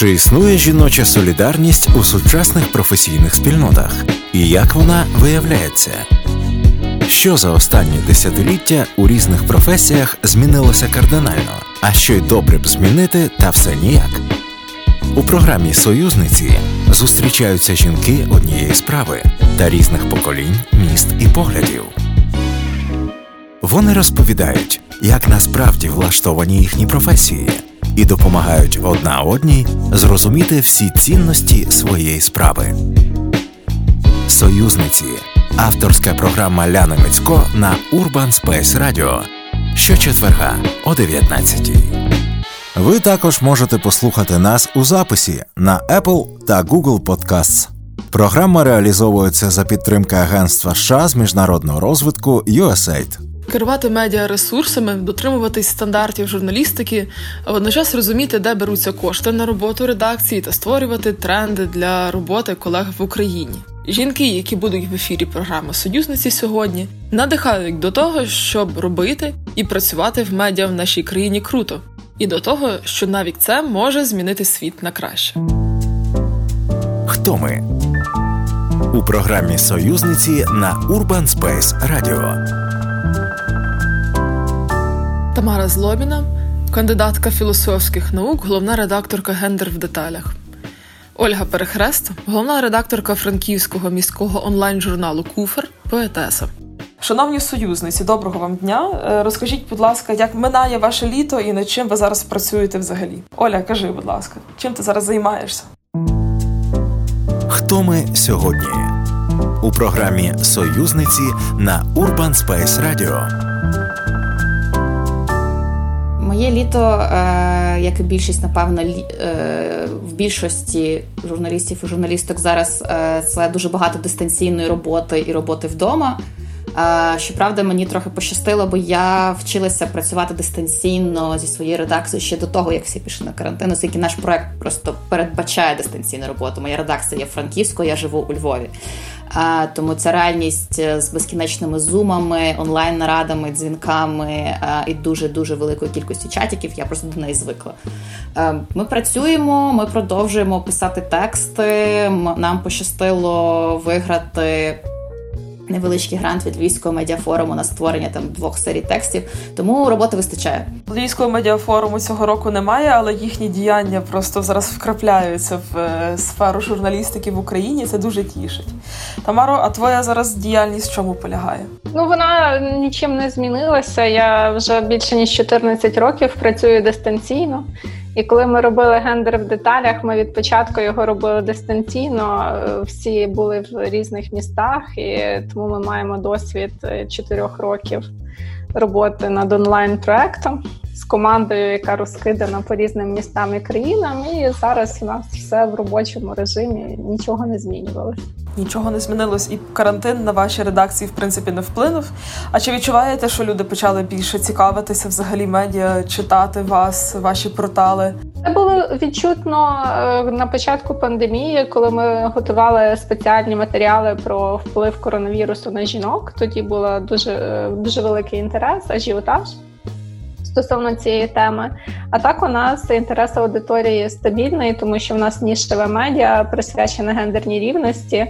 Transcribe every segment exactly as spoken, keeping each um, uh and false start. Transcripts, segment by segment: Чи існує жіноча солідарність у сучасних професійних спільнотах? І як вона виявляється? Що за останні десятиліття у різних професіях змінилося кардинально, а що й добре б змінити, та все ніяк? У програмі «Союзниці» зустрічаються жінки однієї справи та різних поколінь, міст і поглядів. Вони розповідають, як насправді влаштовані їхні професії, і допомагають одна одній зрозуміти всі цінності своєї справи. «Союзниці» – авторська програма Ляни Мицько на Urban Space Radio щочетверга о дев'ятнадцятій. Ви також можете послухати нас у записі на Apple та Google Podcasts. Програма реалізовується за підтримки Агентства США з міжнародного розвитку ю ес ей ай ді. Керувати медіаресурсами, дотримуватись стандартів журналістики, а водночас розуміти, де беруться кошти на роботу редакції та створювати тренди для роботи колег в Україні. Жінки, які будуть в ефірі програми «Союзниці» сьогодні, надихають до того, щоб робити і працювати в медіа в нашій країні круто. І до того, що навіть це може змінити світ на краще. Хто ми? У програмі «Союзниці» на Urban Space Radio. Тамара Злобіна, кандидатка філософських наук, головна редакторка «Гендер в деталях». Ольга Перехрест, головна редакторка франківського міського онлайн-журналу «Куфер», поетеса. Шановні союзниці, доброго вам дня. Розкажіть, будь ласка, як минає ваше літо і над чим ви зараз працюєте взагалі? Оля, кажи, будь ласка, чим ти зараз займаєшся? Хто ми сьогодні? У програмі «Союзниці» на Urban Space Radio. Моє літо, як і більшість, напевно, в більшості журналістів і журналісток зараз, це дуже багато дистанційної роботи і роботи вдома. Щоправда, мені трохи пощастило, бо я вчилася працювати дистанційно зі своєю редакцією ще до того, як всі пішли на карантин, оскільки наш проект просто передбачає дистанційну роботу. Моя редакція є франківською, я живу у Львові. Тому ця реальність з безкінечними зумами, онлайн-нарадами, дзвінками і дуже-дуже великою кількістю чатиків, я просто до неї звикла. Ми працюємо, ми продовжуємо писати тексти, нам пощастило виграти невеличкий грант від Львівського медіафоруму на створення там двох серій текстів, тому роботи вистачає. Львівського медіафоруму цього року немає, але їхні діяння просто зараз вкрапляються в сферу журналістики в Україні, це дуже тішить. Тамаро, а твоя зараз діяльність в чому полягає? Ну, вона нічим не змінилася, я вже більше ніж чотирнадцять років працюю дистанційно. І коли ми робили «Гендер в деталях», ми від початку його робили дистанційно, всі були в різних містах, і тому ми маємо досвід чотирьох років роботи над онлайн-проектом з командою, яка розкидана по різним містам і країнам, і зараз у нас все в робочому режимі, нічого не змінювалося. Нічого не змінилось, і карантин на ваші редакції, в принципі, не вплинув. А чи відчуваєте, що люди почали більше цікавитися взагалі медіа, читати вас, ваші портали? Це було відчутно на початку пандемії, коли ми готували спеціальні матеріали про вплив коронавірусу на жінок. Тоді був дуже, дуже великий інтерес, ажіотаж стосовно цієї теми. А так у нас інтерес аудиторії стабільний, тому що в нас нішеве медіа присвячене гендерній рівності,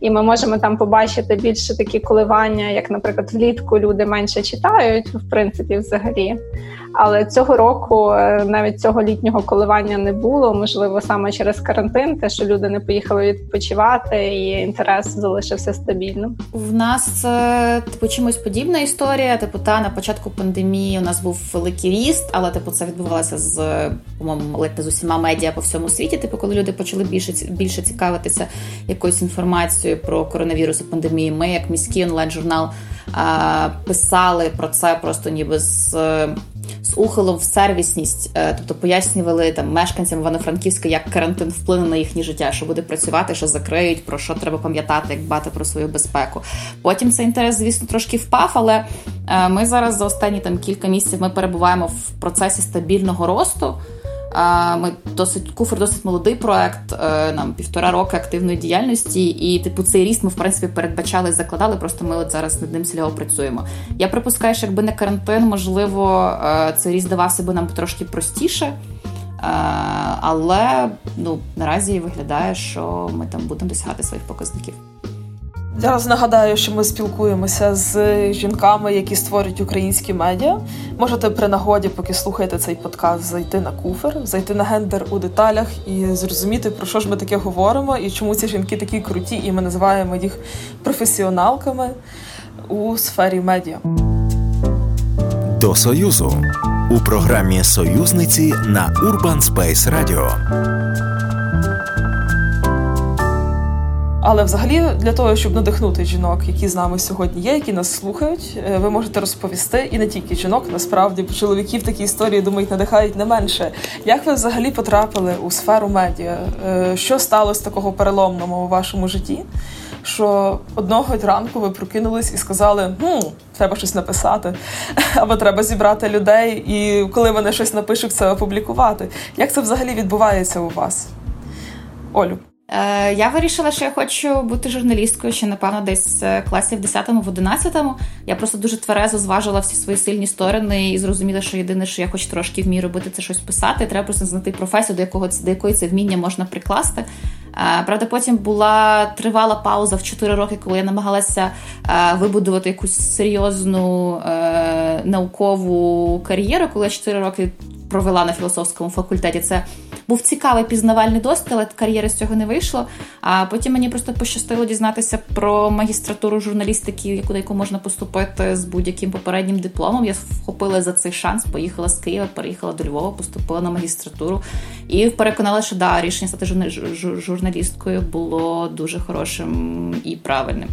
і ми можемо там побачити більше такі коливання, як, наприклад, влітку люди менше читають, в принципі, взагалі. Але цього року навіть цього літнього коливання не було, можливо, саме через карантин, те, що люди не поїхали відпочивати, і інтерес залишився стабільним. В нас типу чимось подібна історія, типу та на початку пандемії у нас був великий ріст, але типу це відбувалося з, по-моєму, ледь не з усіма медіа по всьому світі, типу коли люди почали більше більше цікавитися якоюсь інформацією про коронавірус і пандемію. Ми, як міський онлайн-журнал, писали про це просто ніби з з ухилом в сервісність, тобто пояснювали там мешканцям Івано-Франківська, як карантин вплине на їхнє життя, що буде працювати, що закриють, про що треба пам'ятати, як дбати про свою безпеку. Потім цей інтерес, звісно, трошки впав, але ми зараз за останні там кілька місяців ми перебуваємо в процесі стабільного росту. Ми досить Куфер досить молодий проект, нам півтора року активної діяльності, і типу цей ріст ми в принципі передбачали, закладали. Просто ми от зараз над ним сляво працюємо. Я припускаю, що якби не карантин, можливо, цей ріст давався би нам трошки простіше. Але ну, наразі виглядає, що ми там будемо досягати своїх показників. Зараз нагадаю, що ми спілкуємося з жінками, які створюють українські медіа. Можете при нагоді, поки слухаєте цей подкаст, зайти на Куфер, зайти на Гендер у деталях і зрозуміти, про що ж ми таке говоримо і чому ці жінки такі круті, і ми називаємо їх професіоналками у сфері медіа. До Союзу у програмі «Союзниці» на Urban Space Radio. Але взагалі для того, щоб надихнути жінок, які з нами сьогодні є, які нас слухають, ви можете розповісти, і не тільки жінок, насправді, бо чоловіків такі історії, думаю, надихають не менше. Як ви взагалі потрапили у сферу медіа? Що сталося такого переломного у вашому житті, що одного ранку ви прокинулись і сказали, хм, треба щось написати, або треба зібрати людей, і коли вони щось напишуть, це опублікувати. Як це взагалі відбувається у вас? Олю. Я вирішила, що я хочу бути журналісткою ще, напевно, десь класів в десятому, в одинадцятому. Я просто дуже тверезо зважила всі свої сильні сторони і зрозуміла, що єдине, що я хоч трошки вмію робити, це щось писати. Треба просто знайти професію, до якого до якої це вміння можна прикласти. Правда, потім була тривала пауза в чотири роки, коли я намагалася вибудувати якусь серйозну наукову кар'єру, коли я чотири роки провела на філософському факультеті. Це був цікавий пізнавальний досвід, але кар'єри з цього не вийшло. А потім мені просто пощастило дізнатися про магістратуру журналістики, на яку можна поступити з будь-яким попереднім дипломом. Я вхопила за цей шанс, поїхала з Києва, переїхала до Львова, поступила на магістратуру. І переконала, що да, рішення стати журналісткою було дуже хорошим і правильним.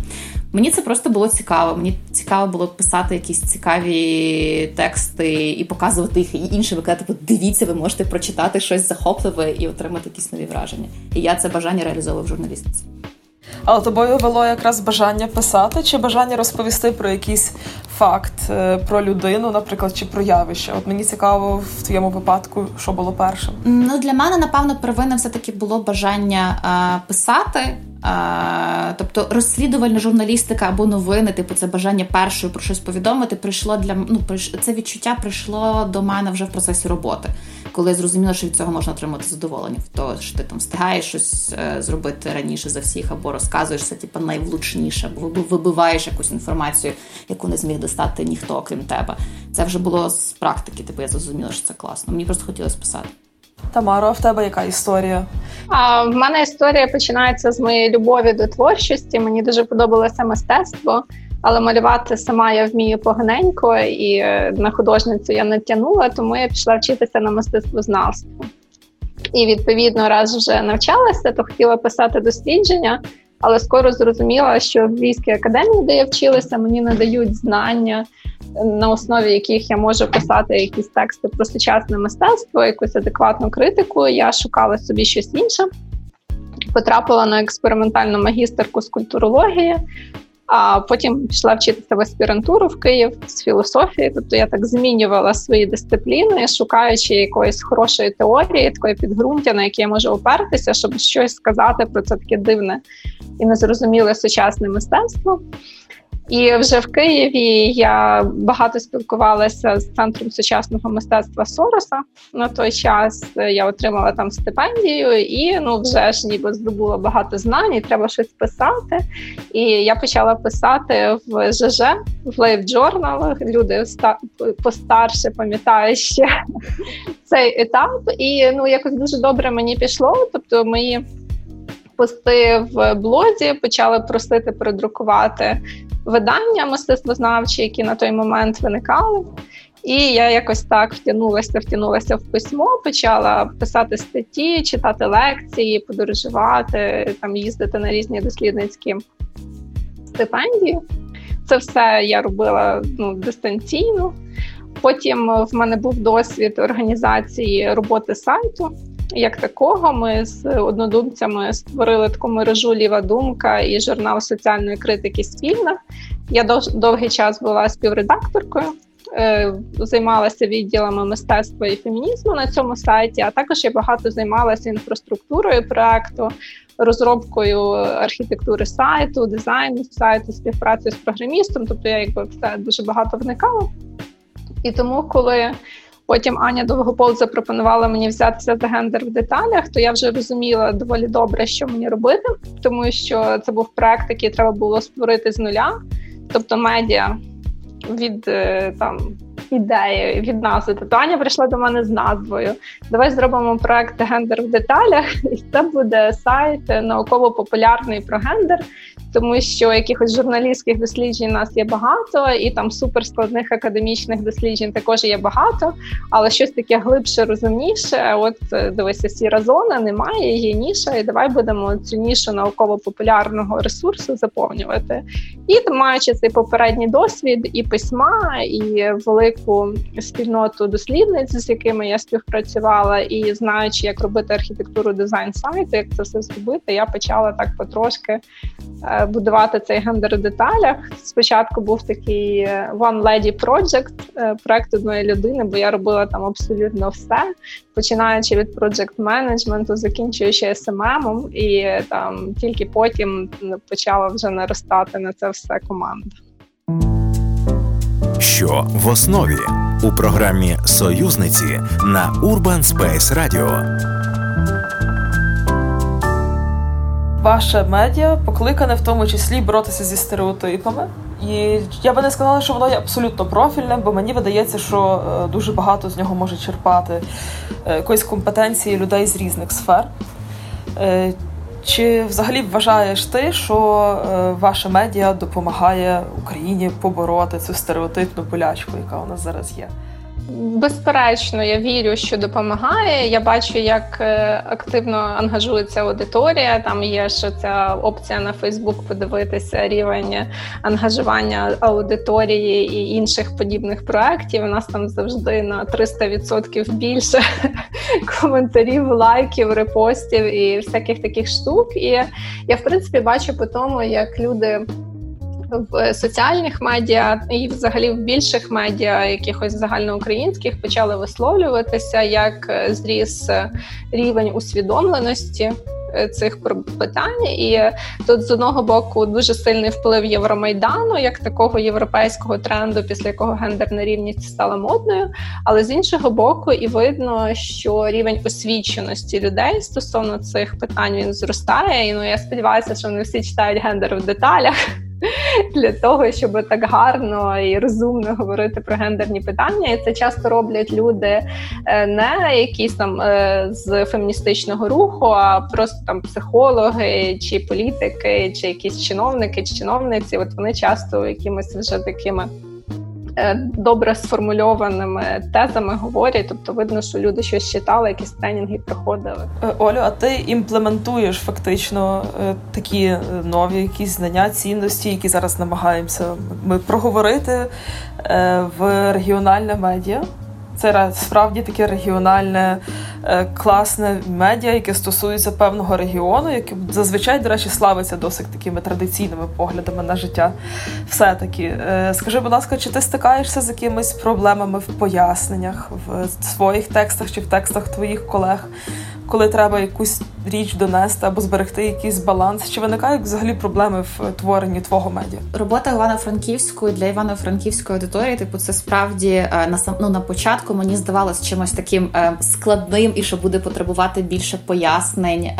Мені це просто було цікаво. Мені цікаво було писати якісь цікаві тексти і показувати їх іншим, викладати, дивіться, ви можете прочитати щось захопливе і отримати якісь нові враження. І я це бажання реалізовую в журналістиці. Але тобою вело якраз бажання писати чи бажання розповісти про якийсь факт, про людину, наприклад, чи про явище? От мені цікаво в твоєму випадку, що було першим. Ну, для мене, напевно, первинне все-таки було бажання а, писати. А, тобто розслідувальна журналістика або новини, типу це бажання першою про щось повідомити, прийшло для ну, це відчуття прийшло до мене вже в процесі роботи, коли я зрозуміла, що від цього можна отримати задоволення, то що ти там встигаєш щось е, зробити раніше за всіх, або розказуєшся, типу найвлучніше, або вибиваєш якусь інформацію, яку не зміг достати ніхто, окрім тебе. Це вже було з практики, типу я зрозуміла, що це класно. Мені просто хотілося писати. Тамара, а в тебе яка історія? А, в мене історія починається з моєї любові до творчості. Мені дуже подобалося мистецтво, але малювати сама я вмію поганенько, і на художницю я не тягнула, тому я пішла вчитися на мистецтвознавство. І, відповідно, раз вже навчалася, то хотіла писати дослідження, але скоро зрозуміла, що в Львівській академії, де я вчилася, мені надають знання, на основі яких я можу писати якісь тексти про сучасне мистецтво, якусь адекватну критику. Я шукала собі щось інше. Потрапила на експериментальну магістерку з культурології, а потім пішла вчитися в аспірантуру в Київ з філософії. Тобто я так змінювала свої дисципліни, шукаючи якоїсь хорошої теорії, такої підґрунтя, на яке я можу опертися, щоб щось сказати про це таке дивне і незрозуміле сучасне мистецтво. І вже в Києві я багато спілкувалася з Центром сучасного мистецтва Сороса. На той час я отримала там стипендію і ну, вже ж ніби здобула багато знань, і треба щось писати. І я почала писати в ЖЖ, в лайв-джорналах. Люди постарше пам'ятають ще цей етап. І ну, якось дуже добре мені пішло, тобто мої пости в блозі почали просити передрукувати видання мистецтвознавчі, які на той момент виникали. І я якось так втягнулася, втягнулася в письмо, почала писати статті, читати лекції, подорожувати, там, їздити на різні дослідницькі стипендії. Це все я робила ну, дистанційно. Потім в мене був досвід організації роботи сайту. Як такого, ми з однодумцями створили таку мережу «Ліва думка» і журнал соціальної критики «Спільна». Я дов- довгий час була співредакторкою, е- займалася відділами мистецтва і фемінізму на цьому сайті, а також я багато займалася інфраструктурою проекту, розробкою архітектури сайту, дизайну сайту, співпрацею з програмістом. Тобто я якби все дуже багато вникала. І тому, коли Потім Аня Довгопол запропонувала мені взятися за гендер в деталях, то я вже розуміла доволі добре, що мені робити, тому що це був проект, який треба було створити з нуля. Тобто медіа від там, ідеї, від назви. Тобто Аня прийшла до мене з назвою. Давай зробимо проект «Гендер в деталях», і це буде сайт науково-популярний про гендер, тому що якихось журналістських досліджень у нас є багато, і там суперскладних академічних досліджень також є багато, але щось таке глибше, розумніше, от дивися, сіра зона, немає, є ніша, і давай будемо цю нішу науково-популярного ресурсу заповнювати. І маючи цей попередній досвід і письма, і велику спільноту дослідниць, з якими я співпрацювала, і знаючи, як робити архітектуру, дизайн сайту, як це все зробити, я почала так потрошки будувати цей гендер в деталях. Спочатку був такий One Lady Project, проект одної людини, бо я робила там абсолютно все, починаючи від проджект-менеджменту, закінчуючи ес ем ем, і там тільки потім почала вже наростати на це все команда. Що в основі? У програмі «Союзниці» на Urban Space Radio. Ваше медіа покликане в тому числі боротися зі стереотипами. І я би не сказала, що воно є абсолютно профільне, бо мені видається, що дуже багато з нього може черпати якоїсь компетенції людей з різних сфер. Чи взагалі вважаєш ти, що ваше медіа допомагає Україні побороти цю стереотипну полячку, яка у нас зараз є? Безперечно, я вірю, що допомагає. Я бачу, як активно ангажується аудиторія. Там є ще ця опція на Фейсбук подивитися рівень ангажування аудиторії і інших подібних проєктів. У нас там завжди на триста відсотків більше коментарів, лайків, репостів і всяких таких штук. І я, в принципі, бачу по тому, як люди в соціальних медіа і взагалі в більших медіа, якихось загальноукраїнських, почали висловлюватися, як зріс рівень усвідомленості цих питань. І тут, з одного боку, дуже сильний вплив Євромайдану, як такого європейського тренду, після якого гендерна рівність стала модною, але з іншого боку і видно, що рівень освіченості людей стосовно цих питань, він зростає. І ну, я сподіваюся, що вони всі читають «Гендер в деталях», для того, щоб так гарно і розумно говорити про гендерні питання. І це часто роблять люди не якісь там з феміністичного руху, а просто там психологи, чи політики, чи якісь чиновники, чи чиновниці. От вони часто якимись вже такими добре сформульованими тезами говорять, тобто видно, що люди щось читали, якісь тренінги проходили. Олю, а ти імплементуєш фактично такі нові якісь знання, цінності, які зараз намагаємося ми проговорити в регіональне медіа? Це справді таке регіональне, класне медіа, яке стосується певного регіону, яке зазвичай, до речі, славиться досить такими традиційними поглядами на життя все-таки. Скажи, будь ласка, чи ти стикаєшся з якимись проблемами в поясненнях, в своїх текстах чи в текстах твоїх колег, коли треба якусь річ донести або зберегти якийсь баланс? Чи виникають взагалі проблеми в творенні твого медіа? Робота Івано-Франківської для івано-франківської аудиторії, типу, це справді на сам, ну, на початку мені здавалося чимось таким е, складним і що буде потребувати більше пояснень е,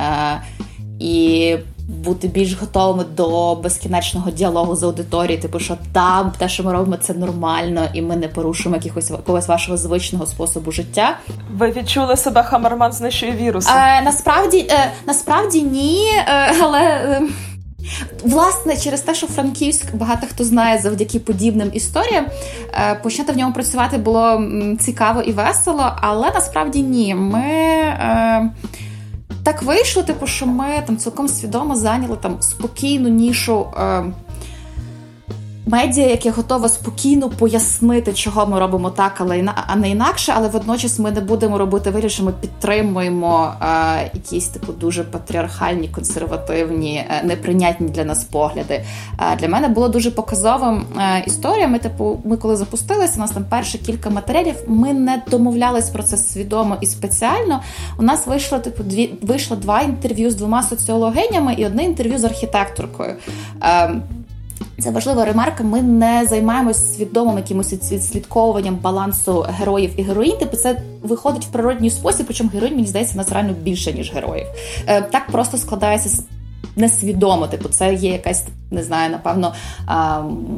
і бути більш готовими до безкінечного діалогу з аудиторією, типу, що там те, що ми робимо, це нормально, і ми не порушуємо якихось когось вашого звичного способу життя. Ви відчули себе Хамерман знищує віруси? Е, насправді, е, насправді ні, е, але е, власне через те, що Франківськ багато хто знає завдяки подібним історіям, е, почати в ньому працювати було цікаво і весело, але насправді ні. Ми е, Так вийшло, типу, що ми там цілком свідомо зайняли там спокійну нішу е, медіа, яке готове спокійно пояснити, чого ми робимо так, але іна, а не інакше, але водночас ми не будемо робити вигляд, що ми підтримуємо е, якісь типу дуже патріархальні, консервативні, е, неприйнятні для нас погляди. Е, для мене було дуже показовим е, історія. Ми, типу, ми коли запустилися, у нас там перші кілька матеріалів, ми не домовлялись про це свідомо і спеціально. У нас вийшло типу дві вийшло два інтерв'ю з двома соціологинями і одне інтерв'ю з архітекторкою. Е, Це важлива ремарка. Ми не займаємось свідомим якимось відслідковуванням балансу героїв і героїнь. Тобто це виходить в природній спосіб, причому героїнь, мені здається, в нас реально більше, ніж героїв. Так просто складається несвідомо. Типу, це є якась, не знаю, напевно,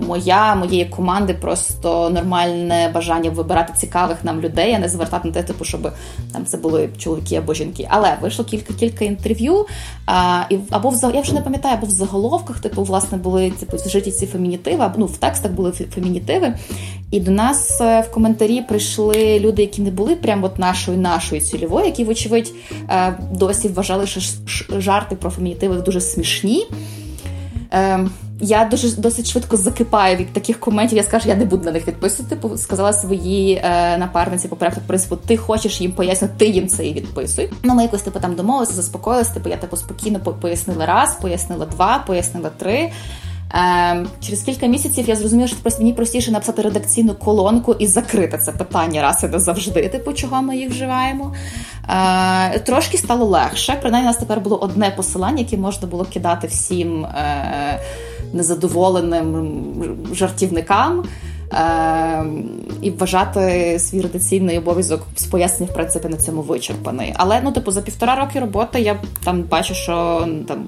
моя, моєї команди просто нормальне бажання вибирати цікавих нам людей, а не звертати на те, типу, щоб там це були чоловіки або жінки. Але вийшло кілька-кілька інтерв'ю, а, і, або в, я вже не пам'ятаю, або в заголовках, типу, власне, були типу, вжиті ці фемінітиви, або, ну, в текстах були фемінітиви. І до нас в коментарі прийшли люди, які не були прямо от нашою-нашою цільовою, які, вочевидь, досі вважали, що жарти про фемінітиви дуже смішні. Ем, я дуже досить швидко закипаю від таких коментів. Я скажу, я не буду на них відписувати. Сказала своїй е, напарниці по проєкту, принципу, ти хочеш їм пояснити, ти їм це і відписуй. Ну, ми якось типу там домовилися, заспокоїлися. Типу, я типу спокійно пояснила раз, пояснила два, пояснила три. Ем, через кілька місяців я зрозуміла, що просто мені простіше написати редакційну колонку і закрити це питання раз і назавжди, типу, чого ми їх вживаємо. Е, трошки стало легше, принаймні у нас тепер було одне посилання, яке можна було кидати всім е, незадоволеним жартівникам е, і вважати свій редакційний обов'язок з пояснення, в принципі, на цьому вичерпаний. Але, ну, типу, за півтора роки роботи я там бачу, що там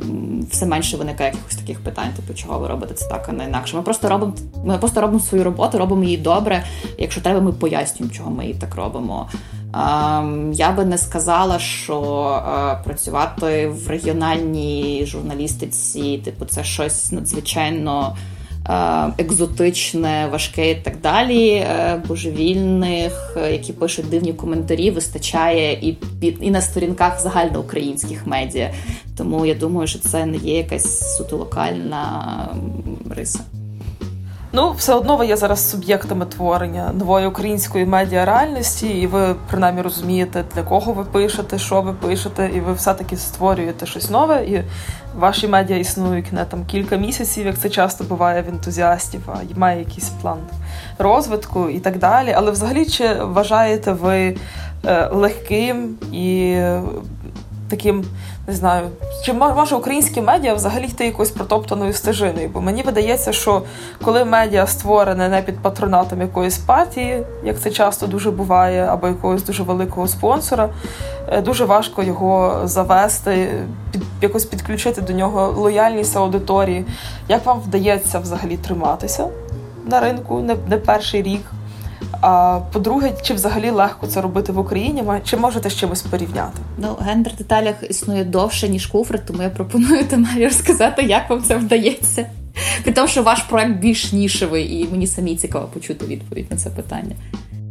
все менше виникає якихось таких питань, типу, чого ви робите це так, а не інакше. Ми просто робимо, ми просто робимо свою роботу, робимо її добре. Якщо треба, ми пояснюємо, чого ми її так робимо. Я би не сказала, що працювати в регіональній журналістиці, типу, це щось надзвичайно екзотичне, важке і так далі. Божевільних, які пишуть дивні коментарі, вистачає і під і на сторінках загальноукраїнських медіа. Тому я думаю, що це не є якась суто локальна риса. Ну, все одно ви є зараз суб'єктами творення нової української медіареальності, і ви, принаймні, розумієте, для кого ви пишете, що ви пишете, і ви все-таки створюєте щось нове, і ваші медіа існують не там кілька місяців, як це часто буває в ентузіастів, а має якийсь план розвитку і так далі. Але взагалі, чи вважаєте ви легким і таким, не знаю, чи може українські медіа взагалі йти якоюсь протоптаною стежиною? Бо мені видається, що коли медіа створене не під патронатом якоїсь партії, як це часто дуже буває, або якогось дуже великого спонсора, дуже важко його завести, під, якось підключити до нього лояльність аудиторії. Як вам вдається взагалі триматися на ринку не, не перший рік? А по-друге, чи взагалі легко це робити в Україні? Чи можете з чимось порівняти? Ну, гендер в деталях існує довше, ніж Куфер, тому я пропоную Тамарі розказати, як вам це вдається. При тому, що ваш проект більш нішевий, і мені самі цікаво почути відповідь на це питання.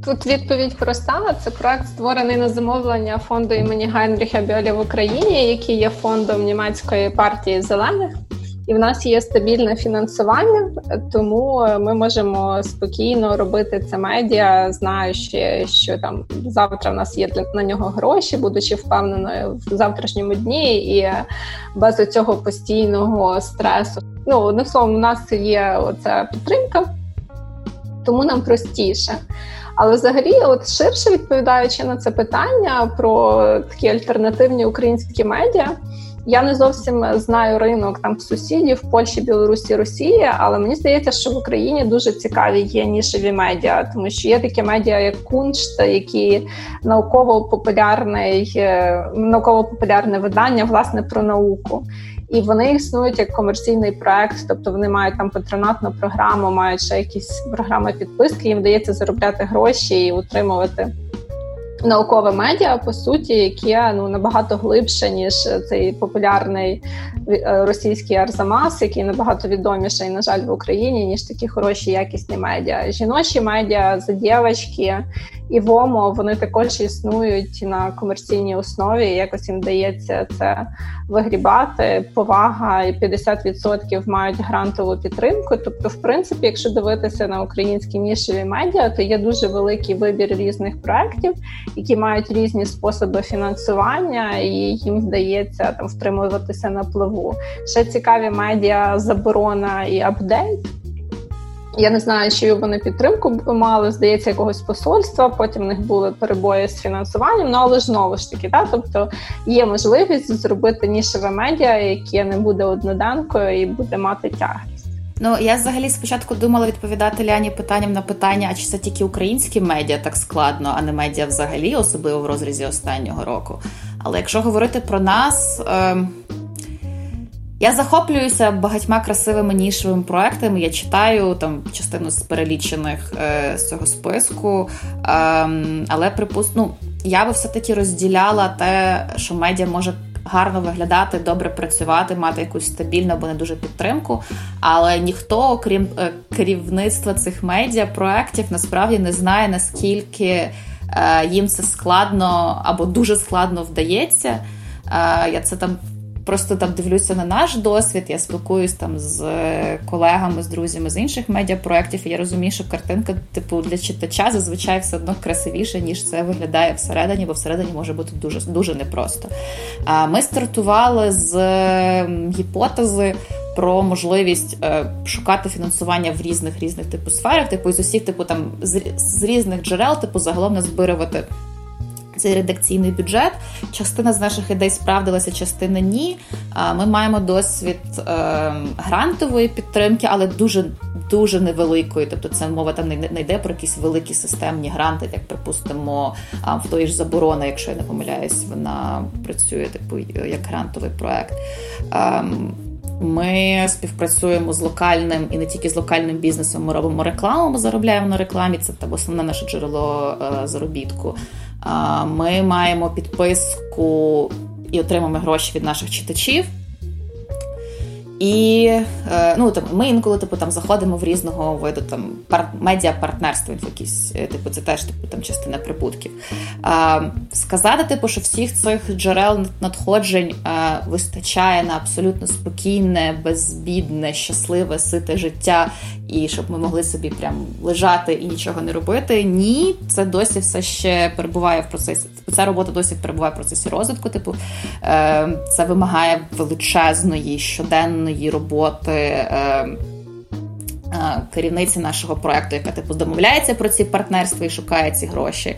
Тут відповідь проста. Це проект, створений на замовлення фонду імені Гайнріха Бьоля в Україні, який є фондом німецької партії «Зелених». І в нас є стабільне фінансування, тому ми можемо спокійно робити це медіа, знаючи, що там завтра в нас є на нього гроші, будучи впевненою в завтрашньому дні і без цього постійного стресу. Ну, одним словом, у нас є оця підтримка, тому нам простіше. Але взагалі, от ширше відповідаючи на це питання про такі альтернативні українські медіа, я не зовсім знаю ринок там сусідів Польщі, Білорусі, Росії, але мені здається, що в Україні дуже цікаві є нішеві медіа, тому що є такі медіа, як Куншта, які науково-популярне, науково-популярне видання, власне, про науку. І вони існують як комерційний проект, тобто вони мають там патронатну програму, мають ще якісь програми підписки, їм вдається заробляти гроші і утримувати наукове медіа, по суті, яке, ну, набагато глибше, ніж цей популярний російський Арзамас, який набагато відоміший, на жаль, в Україні, ніж такі хороші, якісні медіа. Жіночі медіа, «Здівочки» і «ОМО», вони також існують на комерційній основі, якось їм вдається це вигрібати. «Повага» і п'ятдесят відсотків мають грантову підтримку. Тобто, в принципі, якщо дивитися на українські нішеві медіа, то є дуже великий вибір різних проєктів, які мають різні способи фінансування, і їм вдається там втримуватися на плаву. Ще цікаві медіа «Заборона» і «Апдейт». Я не знаю, чи вони підтримку мали, здається, якогось посольства, потім в них були перебої з фінансуванням, ну, але ж знову ж таки, да? Тобто є можливість зробити нішеве медіа, яке не буде одноденкою і буде мати тягність. Ну, я взагалі спочатку думала відповідати Ляні питанням на питання, а чи це тільки українські медіа так складно, а не медіа взагалі, особливо в розрізі останнього року. Але якщо говорити про нас, е, я захоплююся багатьма красивими нішовими проектами, я читаю там частину з перелічених е, з цього списку, е, але припуст, ну, я би все-таки розділяла те, що медіа може гарно виглядати, добре працювати, мати якусь стабільну або не дуже підтримку, але ніхто, окрім керівництва цих медіапроєктів, насправді не знає, наскільки їм це складно або дуже складно вдається. Я це там просто там дивлюся на наш досвід, я спілкуюсь там з колегами, з друзями з інших медіапроєктів, і я розумію, що картинка типу для читача зазвичай все одно красивіша, ніж це виглядає всередині, бо всередині може бути дуже, дуже непросто. Ми стартували з гіпотези про можливість шукати фінансування в різних різних типу сферах, типу з усіх типу там з різних джерел, типу загалом назбирувати цей редакційний бюджет. Частина з наших ідей справдилася, частина ні. Ми маємо досвід грантової підтримки, але дуже, дуже невеликої. Тобто це мова там не йде про якісь великі системні гранти, як, припустимо, в той ж Заборона, якщо я не помиляюсь, вона працює типу як грантовий проект. Ми співпрацюємо з локальним і не тільки з локальним бізнесом, ми робимо рекламу, ми заробляємо на рекламі, це там основне наше джерело заробітку. Ми маємо підписку і отримуємо гроші від наших читачів. І ну, там, ми інколи типу, там, заходимо в різного виду там, пар... медіапартнерства, якісь, типу, це теж типу, там, частина прибутків. А, сказати, типу, що всіх цих джерел надходжень а, вистачає на абсолютно спокійне, безбідне, щасливе, сите життя, і щоб ми могли собі прям лежати і нічого не робити, ні, це досі все ще перебуває в процесі. Ця робота досі перебуває в процесі розвитку. Типу, е, це вимагає величезної щоденної роботи е, е, керівниці нашого проєкту, яка типу домовляється про ці партнерства і шукає ці гроші.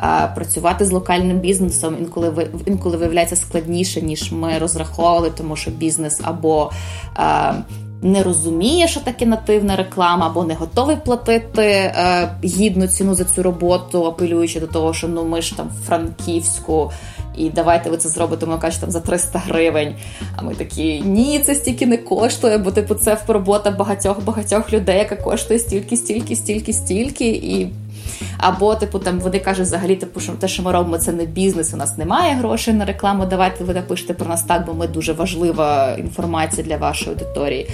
Е, працювати з локальним бізнесом інколи, інколи виявляється складніше, ніж ми розраховували, тому що бізнес або е, не розуміє, що таке нативна реклама, або не готовий платити е, гідну ціну за цю роботу, апелюючи до того, що ну ми ж там Франківську, і давайте ви це зробите, ми кажуть, там за триста гривень. А ми такі, ні, це стільки не коштує, бо типу це робота багатьох-багатьох людей, яка коштує стільки, стільки, стільки, стільки. І... Або, типу, там вони кажуть, взагалі, типу, що те, що ми робимо, це не бізнес, у нас немає грошей на рекламу, давайте ви напишете про нас так, бо ми дуже важлива інформація для вашої аудиторії.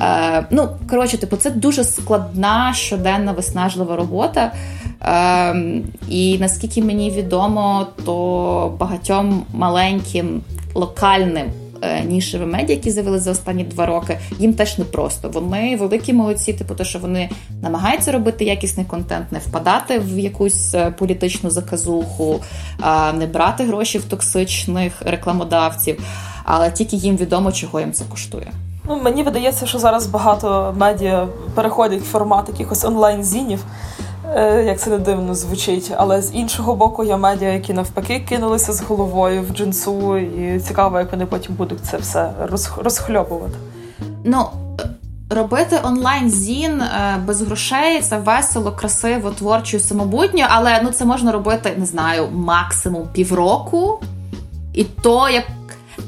Е, ну, коротше, типу, це дуже складна, щоденна, виснажлива робота. Е, і наскільки мені відомо, то багатьом маленьким, локальним нішеві медіа, які з'явилися за останні два роки, їм теж непросто. Вони великі молодці, типу те, що вони намагаються робити якісний контент, не впадати в якусь політичну заказуху, не брати гроші в токсичних рекламодавців, але тільки їм відомо, чого їм це коштує. Ну, мені видається, що зараз багато медіа переходять в формат якихось онлайн-зінів, як це не дивно звучить, але з іншого боку є медіа, які навпаки кинулися з головою в джинсу, і цікаво, як вони потім будуть це все розхльобувати. Ну, робити онлайн-зін без грошей – це весело, красиво, творчо і самобутньо, але ну, це можна робити, не знаю, максимум півроку, і то, як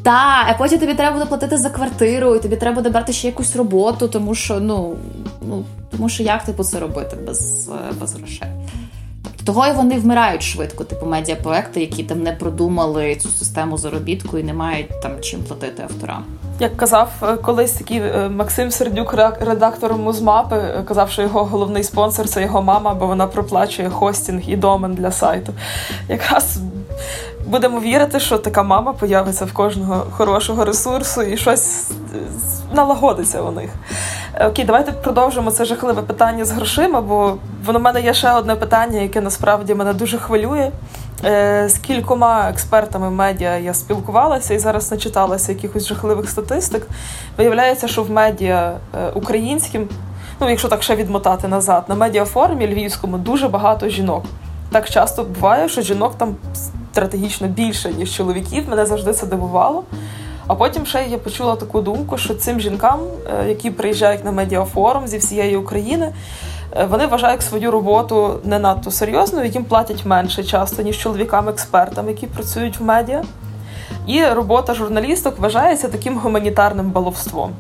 та, а потім тобі треба буде платити за квартиру, і тобі треба буде брати ще якусь роботу, тому що, ну, ну тому що як, типу, це робити без, без грошей? Тобто, того і вони вмирають швидко, типу, медіапроекти, які там не продумали цю систему заробітку і не мають там чим платити авторам. Як казав колись такий Максим Сердюк, редактор Музмапи, казав, що його головний спонсор – це його мама, бо вона проплачує хостинг і домен для сайту. Якраз будемо вірити, що така мама появиться в кожного хорошого ресурсу і щось налагодиться у них. Окей, давайте продовжимо це жахливе питання з грошима, бо воно в мене є ще одне питання, яке насправді мене дуже хвилює. З кількома експертами медіа я спілкувалася і зараз начиталася якихось жахливих статистик. Виявляється, що в медіа українським, ну якщо так ще відмотати назад, на медіафорумі львівському дуже багато жінок. Так часто буває, що жінок там стратегічно більше, ніж чоловіків. Мене завжди це дивувало. А потім ще я почула таку думку, що цим жінкам, які приїжджають на медіафорум зі всієї України, вони вважають свою роботу не надто серйозною, їм платять менше часто, ніж чоловікам-експертам, які працюють в медіа. І робота журналісток вважається таким гуманітарним баловством.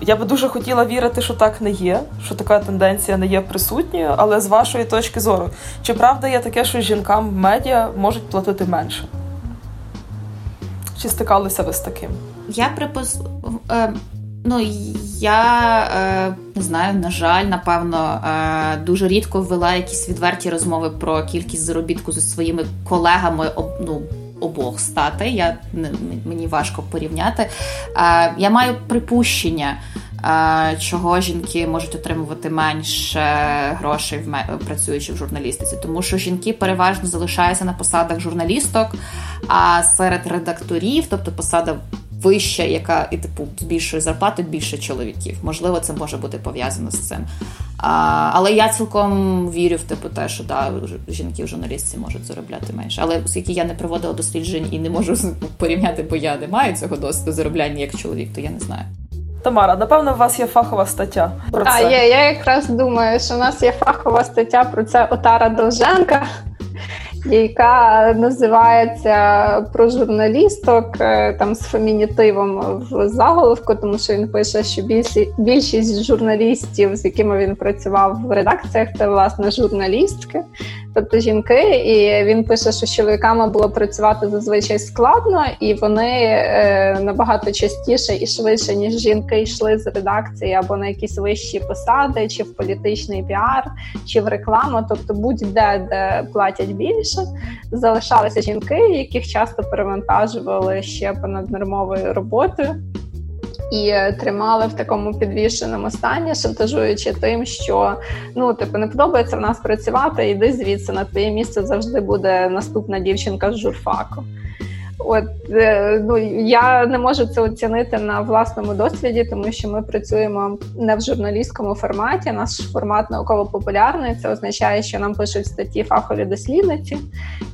Я би дуже хотіла вірити, що так не є, що така тенденція не є присутньою, але з вашої точки зору, чи правда є таке, що жінкам в медіа можуть платити менше? Чи стикалися ви з таким? Я припус... Ну, я не знаю, на жаль, напевно, дуже рідко вела якісь відверті розмови про кількість заробітку зі своїми колегами, ну, обох статей. Я, мені важко порівняти. Я маю припущення, чого жінки можуть отримувати менше грошей, працюючи в журналістиці. Тому що жінки переважно залишаються на посадах журналісток, а серед редакторів, тобто посада вища, яка і типу з більшою зарплатою, більше чоловіків. Можливо, це може бути пов'язано з цим. А, але я цілком вірю в типу те, що да, жінки в журналістці можуть заробляти менше. Але оскільки я не проводила досліджень і не можу порівняти, бо я не маю цього досвіду заробляння як чоловік, то я не знаю. Тамара, напевно, у вас є фахова стаття про це. А, я, я якраз думаю, що в нас є фахова стаття про це Отара Довженка, яка називається «Про журналісток», там з фемінітивом в заголовку, тому що він пише, що більшість журналістів, з якими він працював в редакціях, це, власне, журналістки, тобто жінки, і він пише, що з чоловіками було працювати зазвичай складно, і вони набагато частіше і швидше, ніж жінки, йшли з редакції або на якісь вищі посади, чи в політичний піар, чи в рекламу, тобто будь-де, де платять більше. Залишалися жінки, яких часто перевантажували ще понаднормовою роботою і тримали в такому підвішеному стані, шантажуючи тим, що ну, типу, не подобається в нас працювати, іди звідси, на твоє місце завжди буде наступна дівчинка з журфаку. От, ну, я не можу це оцінити на власному досвіді, тому що ми працюємо не в журналістському форматі, наш формат науково-популярний, це означає, що нам пишуть статті фахові дослідниці,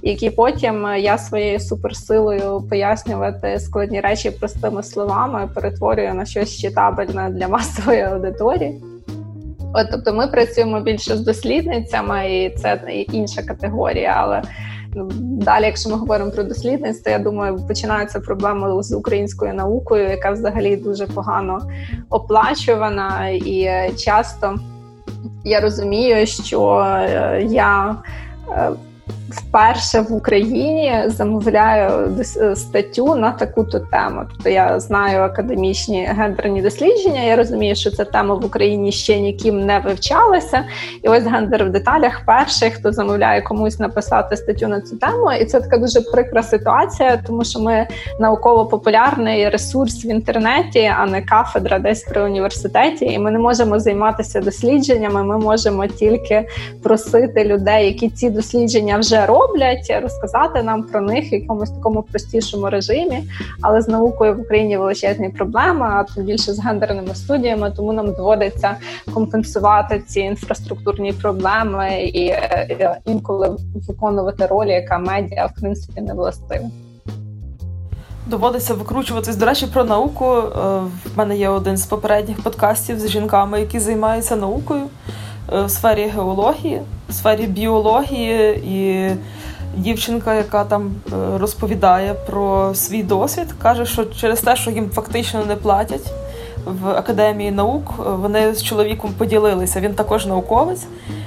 які потім я своєю суперсилою пояснювати складні речі простими словами, перетворюю на щось читабельне для масової аудиторії. От, тобто ми працюємо більше з дослідницями, і це інша категорія, але далі, якщо ми говоримо про дослідництво, я думаю, починаються проблеми з українською наукою, яка взагалі дуже погано оплачувана. І часто я розумію, що я вперше в Україні замовляю статтю на таку-то тему. Тобто я знаю академічні гендерні дослідження, я розумію, що ця тема в Україні ще ніким не вивчалася. І ось «Гендер в деталях» перший, хто замовляє комусь написати статтю на цю тему. І це така дуже прикра ситуація, тому що ми науково-популярний ресурс в інтернеті, а не кафедра десь при університеті. І ми не можемо займатися дослідженнями, ми можемо тільки просити людей, які ці дослідження вже роблять, розказати нам про них в якомусь такому простішому режимі, але з наукою в Україні величезні проблеми, а тим більше з гендерними студіями, тому нам доводиться компенсувати ці інфраструктурні проблеми і інколи виконувати роль, яка медіа, в принципі, не властива. Доводиться викручуватись. До речі, про науку. В мене є один з попередніх подкастів з жінками, які займаються наукою. В сфері геології, в сфері біології, і дівчинка, яка там розповідає про свій досвід, каже, що через те, що їм фактично не платять в Академії наук, вони з чоловіком поділилися. Він також науковець,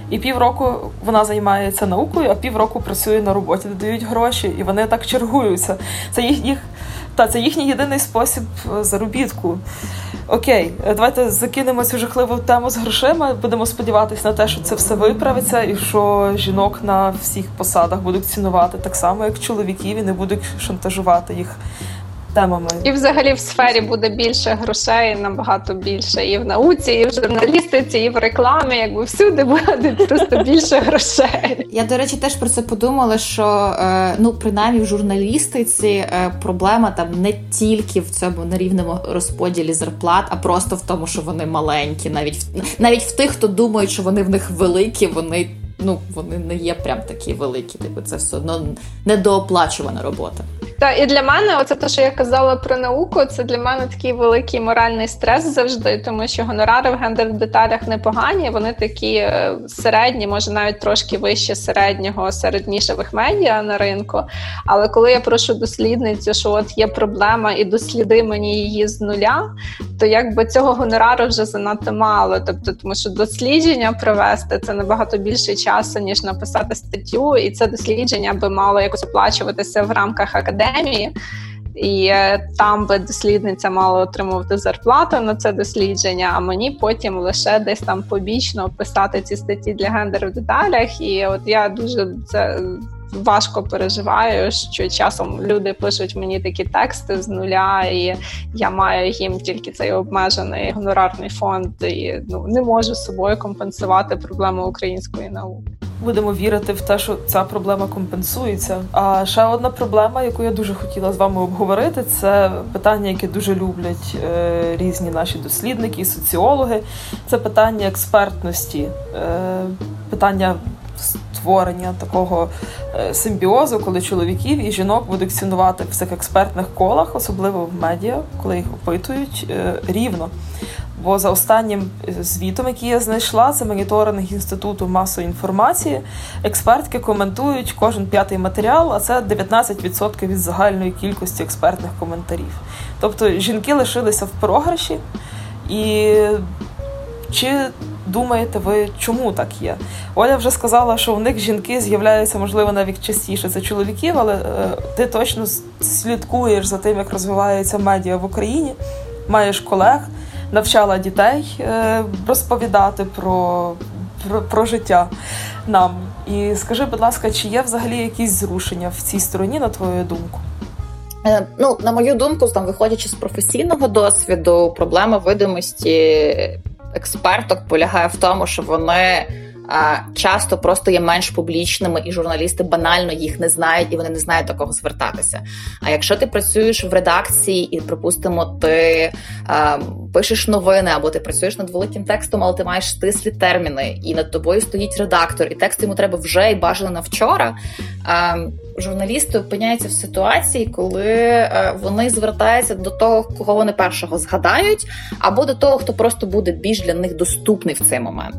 і півроку вона займається наукою, а півроку працює на роботі, дають гроші, і вони так чергуються. Це їх, їх та це їхній єдиний спосіб заробітку. Окей, давайте закинемо цю жахливу тему з грошима, будемо сподіватися на те, що це все виправиться і що жінок на всіх посадах будуть цінувати так само, як чоловіків, і не будуть шантажувати їх темами. І взагалі в сфері буде більше грошей, набагато більше і в науці, і в журналістиці, і в рекламі, якби всюди буде просто більше грошей. Я, до речі, теж про це подумала, що, ну, принаймні в журналістиці проблема там не тільки в цьому нерівному розподілі зарплат, а просто в тому, що вони маленькі. Навіть, навіть в тих, хто думає, що вони в них великі, вони, ну, вони не є прям такі великі. Типу, це все одно недооплачувана робота. Та і для мене, оце те, що я казала про науку, це для мене такий великий моральний стрес завжди, тому що гонорари в гендер в деталях непогані, вони такі середні, може навіть трошки вище середнього серед нішевих медіа на ринку. Але коли я прошу дослідницю, що от є проблема і досліди мені її з нуля, то якби цього гонорару вже занадто мало. Тобто, тому що дослідження провести це набагато більше часу, ніж написати статтю, і це дослідження би мало якось оплачуватися в рамках академії, і там би дослідниця мала отримувати зарплату на це дослідження, а мені потім лише десь там побічно писати ці статті для гендер в деталях. І от я дуже це важко переживаю, що часом люди пишуть мені такі тексти з нуля, і я маю їм тільки цей обмежений гонорарний фонд, і ну, не можу собою компенсувати проблему української науки. Будемо вірити в те, що ця проблема компенсується. А ще одна проблема, яку я дуже хотіла з вами обговорити, це питання, яке дуже люблять е, різні наші дослідники і соціологи. Це питання експертності, е, питання створення такого симбіозу, коли чоловіків і жінок будуть цінувати в цих експертних колах, особливо в медіа, коли їх опитують, рівно. Бо за останнім звітом, який я знайшла, це моніторинг Інституту масової інформації, експертки коментують кожен п'ятий матеріал, а це дев'ятнадцять відсотків від загальної кількості експертних коментарів. Тобто жінки лишилися в програші. І чи думаєте ви, чому так є? Оля вже сказала, що в них жінки з'являються, можливо, навіть частіше за чоловіків, але е, ти точно слідкуєш за тим, як розвивається медіа в Україні, маєш колег, навчала дітей е, розповідати про, про, про життя нам. І скажи, будь ласка, чи є взагалі якісь зрушення в цій стороні, на твою думку? Ну, на мою думку, там, виходячи з професійного досвіду, проблема видимості експерток полягає в тому, що вони а, часто просто є менш публічними, і журналісти банально їх не знають, і вони не знають, до кого звертатися. А якщо ти працюєш в редакції і, припустимо, ти а, пишеш новини, або ти працюєш над великим текстом, але ти маєш стислі терміни, і над тобою стоїть редактор, і текст йому треба вже, і бажано на вчора, а, журналісти опиняються в ситуації, коли вони звертаються до того, кого вони першого згадають, або до того, хто просто буде більш для них доступний в цей момент.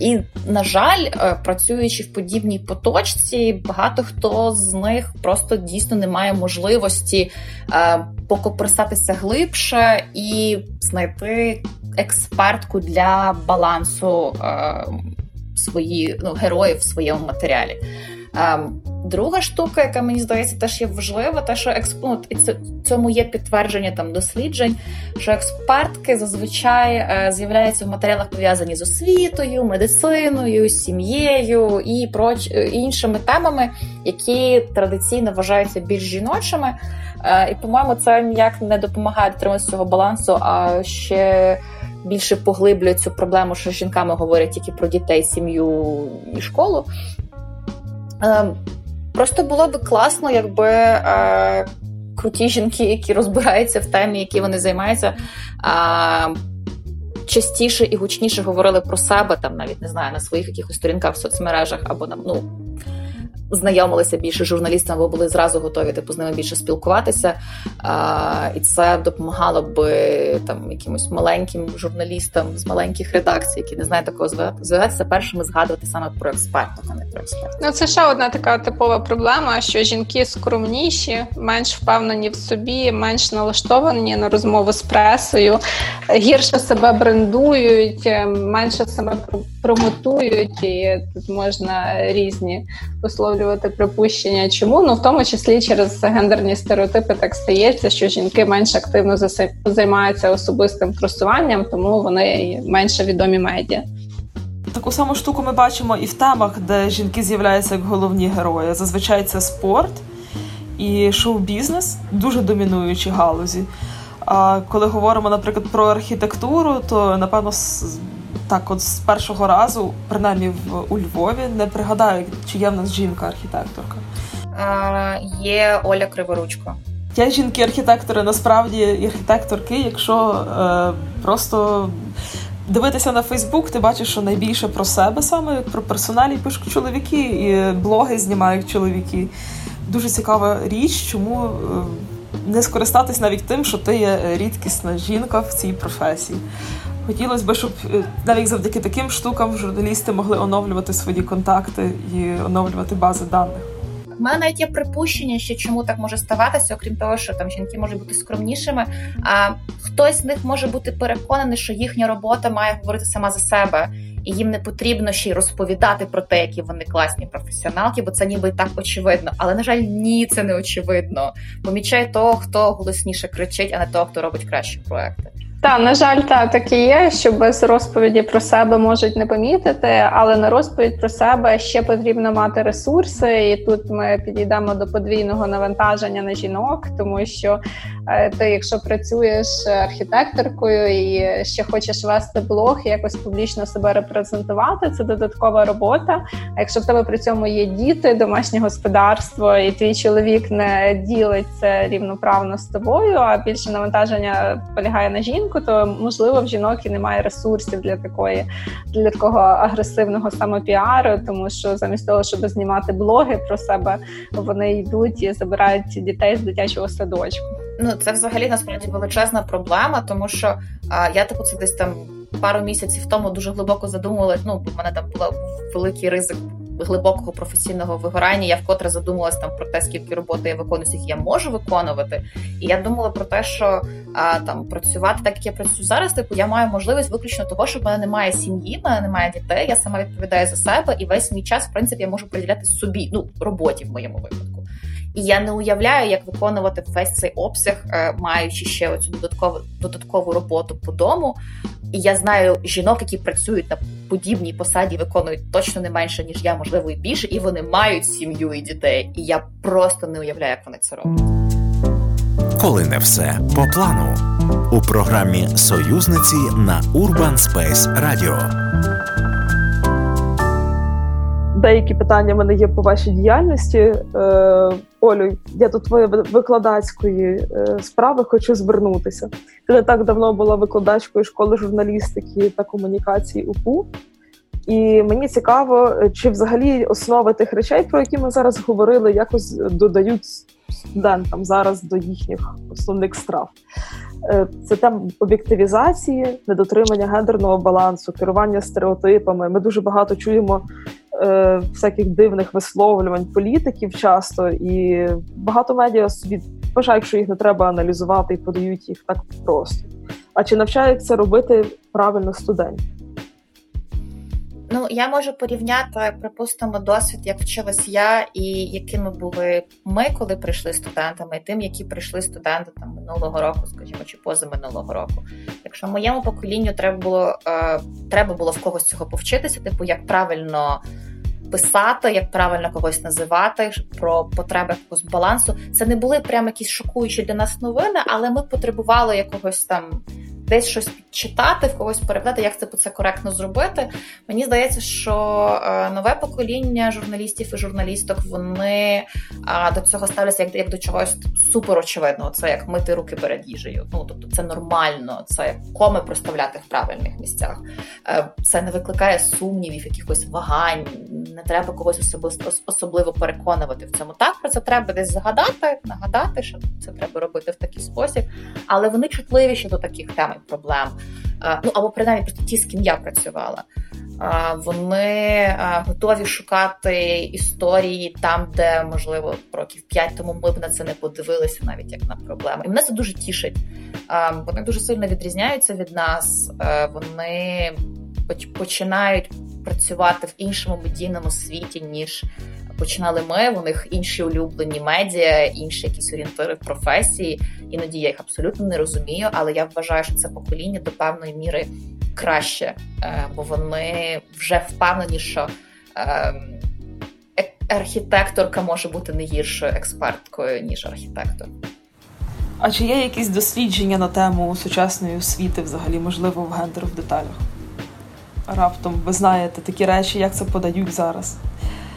І, на жаль, працюючи в подібній поточці, багато хто з них просто дійсно не має можливості покопирсатися глибше і знайти експертку для балансу свої, ну, героїв в своєму матеріалі. Друга штука, яка, мені здається, теж є важлива, те, що експлуат, і цьому є підтвердження там досліджень, що експертки зазвичай з'являються в матеріалах, пов'язані з освітою, медициною, сім'єю і проч... іншими темами, які традиційно вважаються більш жіночими. І, по-моєму, це ніяк не допомагає дотримуватися цього балансу, а ще більше поглиблює цю проблему, що з жінками говорять тільки про дітей, сім'ю і школу. Просто було би класно, якби е, круті жінки, які розбираються в темі, які вони займаються, е, частіше і гучніше говорили про себе, там навіть, не знаю, на своїх якихось сторінках в соцмережах, або ну, знайомилися більше з журналістами, або були зразу готові типу, з ними більше спілкуватися. Е, і це допомагало би там, якимось маленьким журналістам з маленьких редакцій, які не знають такого звертатися, першими згадувати саме про експертів, а не про експертів. Ну, це ще одна така типова проблема, що жінки скромніші, менш впевнені в собі, менш налаштовані на розмову з пресою, гірше себе брендують, менше себе промотують, і тут можна різні висловлювати припущення. Чому? Ну, в тому числі через гендерні стереотипи так стається, що жінки менш активно займаються особистим просуванням, тому вони менше відомі медіа. Таку саму штуку ми бачимо і в темах, де жінки з'являються як головні герої. Зазвичай це спорт і шоу-бізнес, дуже домінуючі галузі. А коли говоримо, наприклад, про архітектуру, то, напевно, так от з першого разу, принаймні в, у Львові, не пригадаю, чи є в нас жінка-архітекторка. А, є Оля Криворучка. Я жінки-архітектори, насправді, архітекторки, якщо е, просто дивитися на Фейсбук, ти бачиш, що найбільше про себе саме, про персоналі пишуть чоловіки, і блоги знімають чоловіки. дуже цікава річ, чому не скористатись навіть тим, що ти є рідкісна жінка в цій професії. Хотілося б, щоб навіть завдяки таким штукам журналісти могли оновлювати свої контакти і оновлювати бази даних. У мене навіть є припущення, що чому так може ставатися, окрім того, що там жінки можуть бути скромнішими, а хтось з них може бути переконаний, що їхня робота має говорити сама за себе, і їм не потрібно ще й розповідати про те, які вони класні професіоналки, бо це ніби і так очевидно. Але, на жаль, ні, це не очевидно. Помічай того, хто голосніше кричить, а не того, хто робить кращі проекти. Та, на жаль, та, так і є, що без розповіді про себе можуть не помітити, але на розповідь про себе ще потрібно мати ресурси, і тут ми підійдемо до подвійного навантаження на жінок, тому що ти, якщо працюєш архітекторкою і ще хочеш вести блог, якось публічно себе репрезентувати, це додаткова робота. А якщо в тебе при цьому є діти, домашнє господарство, і твій чоловік не ділиться рівноправно з тобою, а більше навантаження полягає на жінку, то, можливо, в жінок і немає ресурсів для такої, для такого агресивного самопіару, тому що замість того, щоб знімати блоги про себе, вони йдуть і забирають дітей з дитячого садочку. Ну, це взагалі, насправді, величезна проблема, тому що а, я типу це десь там пару місяців тому дуже глибоко задумувала, ну, бо в мене там був великий ризик глибокого професійного вигорання, я вкотре задумалась там про те, скільки роботи я виконую, скільки я можу виконувати. І я думала про те, що а, там працювати так, як я працюю зараз, типу я маю можливість виключно того, що в мене немає сім'ї, в мене немає дітей, я сама відповідаю за себе, і весь мій час, в принципі, я можу приділяти собі, ну, роботі в моєму випадку. І я не уявляю, як виконувати весь цей обсяг, маючи ще оцю додаткову, додаткову роботу по дому. І я знаю жінок, які працюють на подібній посаді, виконують точно не менше, ніж я, можливо, і більше, і вони мають сім'ю і дітей. І я просто не уявляю, як вони це роблять. Коли не все по плану. У програмі «Союзниці» на Urban Space Radio. Деякі питання в мене є по вашій діяльності. Олю, я до твоєї викладацької справи хочу звернутися. Ти не так давно була викладачкою школи журналістики та комунікацій УКУ. І мені цікаво, чи взагалі основи тих речей, про які ми зараз говорили, якось додають студентам зараз до їхніх основних страв. Це там об'єктивізації, недотримання гендерного балансу, керування стереотипами. Ми дуже багато чуємо всяких дивних висловлювань політиків часто, і багато медіа собі вважають, що їх не треба аналізувати і подають їх так просто. А чи навчаються робити правильно студентів? Ну, я можу порівняти, припустимо, досвід, як вчилась я, і якими були ми, коли прийшли студентами, і тим, які прийшли студенти там минулого року, скажімо, чи позаминулого року. Якщо моєму поколінню треба було, е, треба було в когось цього повчитися, типу, як правильно писати, як правильно когось називати, про потреби якогось балансу. Це не були прямо якісь шокуючі для нас новини, але ми потребували якогось там десь щось підчитати, в когось переглядати, як це, це коректно зробити. Мені здається, що нове покоління журналістів і журналісток, вони до цього ставляться як, як до чогось супер очевидного. Це як мити руки перед їжею. Ну, тобто це нормально, це коми проставляти в правильних місцях. Це не викликає сумнівів, якихось вагань, не треба когось особливо, особливо переконувати в цьому. Так, про це треба десь загадати, нагадати, що це треба робити в такий спосіб. Але вони чутливіші до таких тем. Проблем, ну або принаймні просто ті, з ким я працювала, вони готові шукати історії там, де, можливо, років п'ять тому ми б на це не подивилися навіть як на проблему. І мене це дуже тішить. Вони дуже сильно відрізняються від нас, вони починають працювати в іншому медійному світі, ніж починали ми, у них інші улюблені медіа, інші якісь орієнтири в професії. Іноді я їх абсолютно не розумію, але я вважаю, що це покоління до певної міри краще, бо вони вже впевнені, що архітекторка може бути не гіршою експерткою, ніж архітектор. А чи є якісь дослідження на тему сучасної освіти взагалі, можливо, в «Гендер в деталях»? Раптом ви знаєте такі речі, як це подають зараз?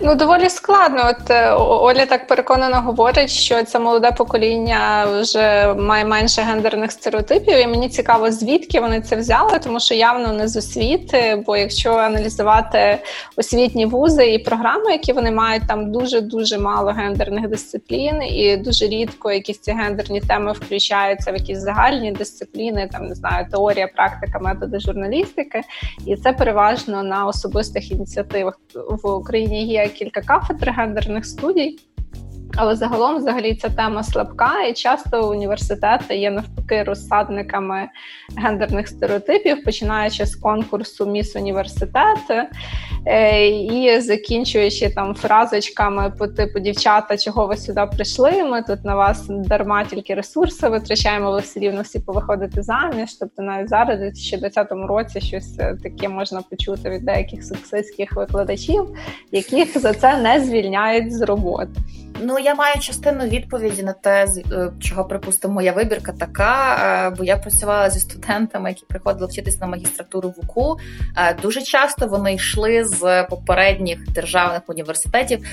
Ну, доволі складно. От Оля так переконано говорить, що це молоде покоління вже має менше гендерних стереотипів, і мені цікаво, звідки вони це взяли, тому що явно не з освіти, бо якщо аналізувати освітні вузи і програми, які вони мають, там дуже-дуже мало гендерних дисциплін, і дуже рідко якісь ці гендерні теми включаються в якісь загальні дисципліни, там, не знаю, теорія, практика, методи журналістики, і це переважно на особистих ініціативах. В Україні є кілька кафедр гендерних студій, але загалом, взагалі, ця тема слабка, і часто університети є навпаки розсадниками гендерних стереотипів, починаючи з конкурсу «Міс університет» і закінчуючи там фразочками по типу «Дівчата, чого ви сюди прийшли? Ми тут на вас дарма тільки ресурси витрачаємо, ви все рівно всі повиходите заміж». Тобто навіть зараз, у дві тисячі десятому році, щось таке можна почути від деяких сексистських викладачів, яких за це не звільняють з роботи. Ну, я маю частину відповіді на те, чого, припустимо, моя вибірка така, бо я працювала зі студентами, які приходили вчитись на магістратуру в УКУ. Дуже часто вони йшли з попередніх державних університетів.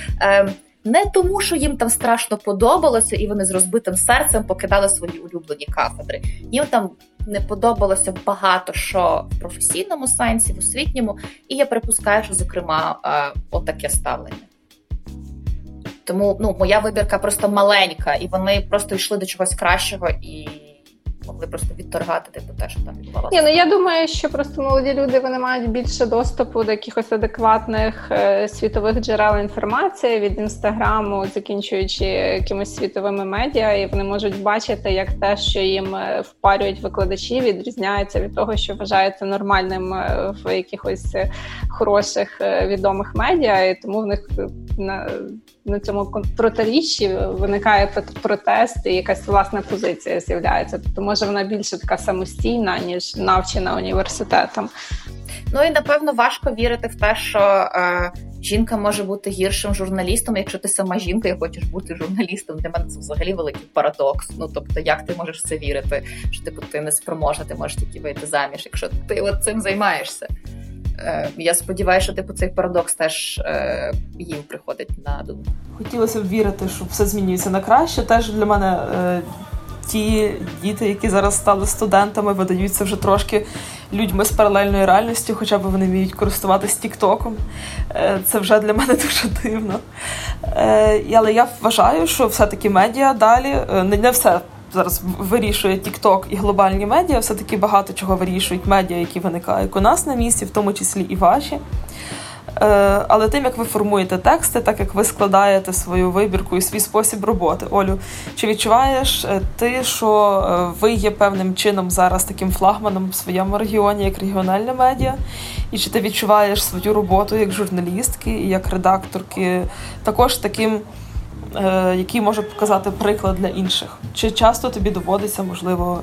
Не тому, що їм там страшно подобалося, і вони з розбитим серцем покидали свої улюблені кафедри. Їм там не подобалося багато що в професійному сенсі, в освітньому, і я припускаю, що, зокрема, отаке ставлення. Тому, ну, моя вибірка просто маленька, і вони просто йшли до чогось кращого і могли просто відторгати типу те, що там відбувалося. Ну, я думаю, що просто молоді люди, вони мають більше доступу до якихось адекватних е, світових джерел інформації від Інстаграму, закінчуючи якимись світовими медіа, і вони можуть бачити, як те, що їм впарюють викладачі, відрізняється від того, що вважається нормальним в якихось хороших відомих медіа, і тому в них на, на цьому протиріччі виникає протест і якась власна позиція з'являється. Тобто, може, вона більше така самостійна, ніж навчена університетом. Ну і, напевно, важко вірити в те, що е, жінка може бути гіршим журналістом, якщо ти сама жінка і хочеш бути журналістом. Для мене це взагалі великий парадокс. Ну, тобто, як ти можеш в це вірити, що типу, ти не спроможна, ти можеш тільки вийти заміж, якщо ти от цим займаєшся. Е, я сподіваюся, що типу, цей парадокс теж е, їм приходить на думку. Хотілося б вірити, що все змінюється на краще. Теж для мене... Е... Ті діти, які зараз стали студентами, видаються вже трошки людьми з паралельної реальності, хоча б вони вміють користуватись тік-током. Це вже для мене дуже дивно. Але я вважаю, що все-таки медіа далі, не все зараз вирішує тік-ток і глобальні медіа, все-таки багато чого вирішують медіа, які виникають у нас на місці, в тому числі і ваші. Але тим, як ви формуєте тексти, так як ви складаєте свою вибірку і свій спосіб роботи. Олю, чи відчуваєш ти, що ви є певним чином зараз таким флагманом в своєму регіоні, як регіональне медіа? І чи ти відчуваєш свою роботу як журналістки і як редакторки також таким, який може показати приклад для інших? Чи часто тобі доводиться, можливо,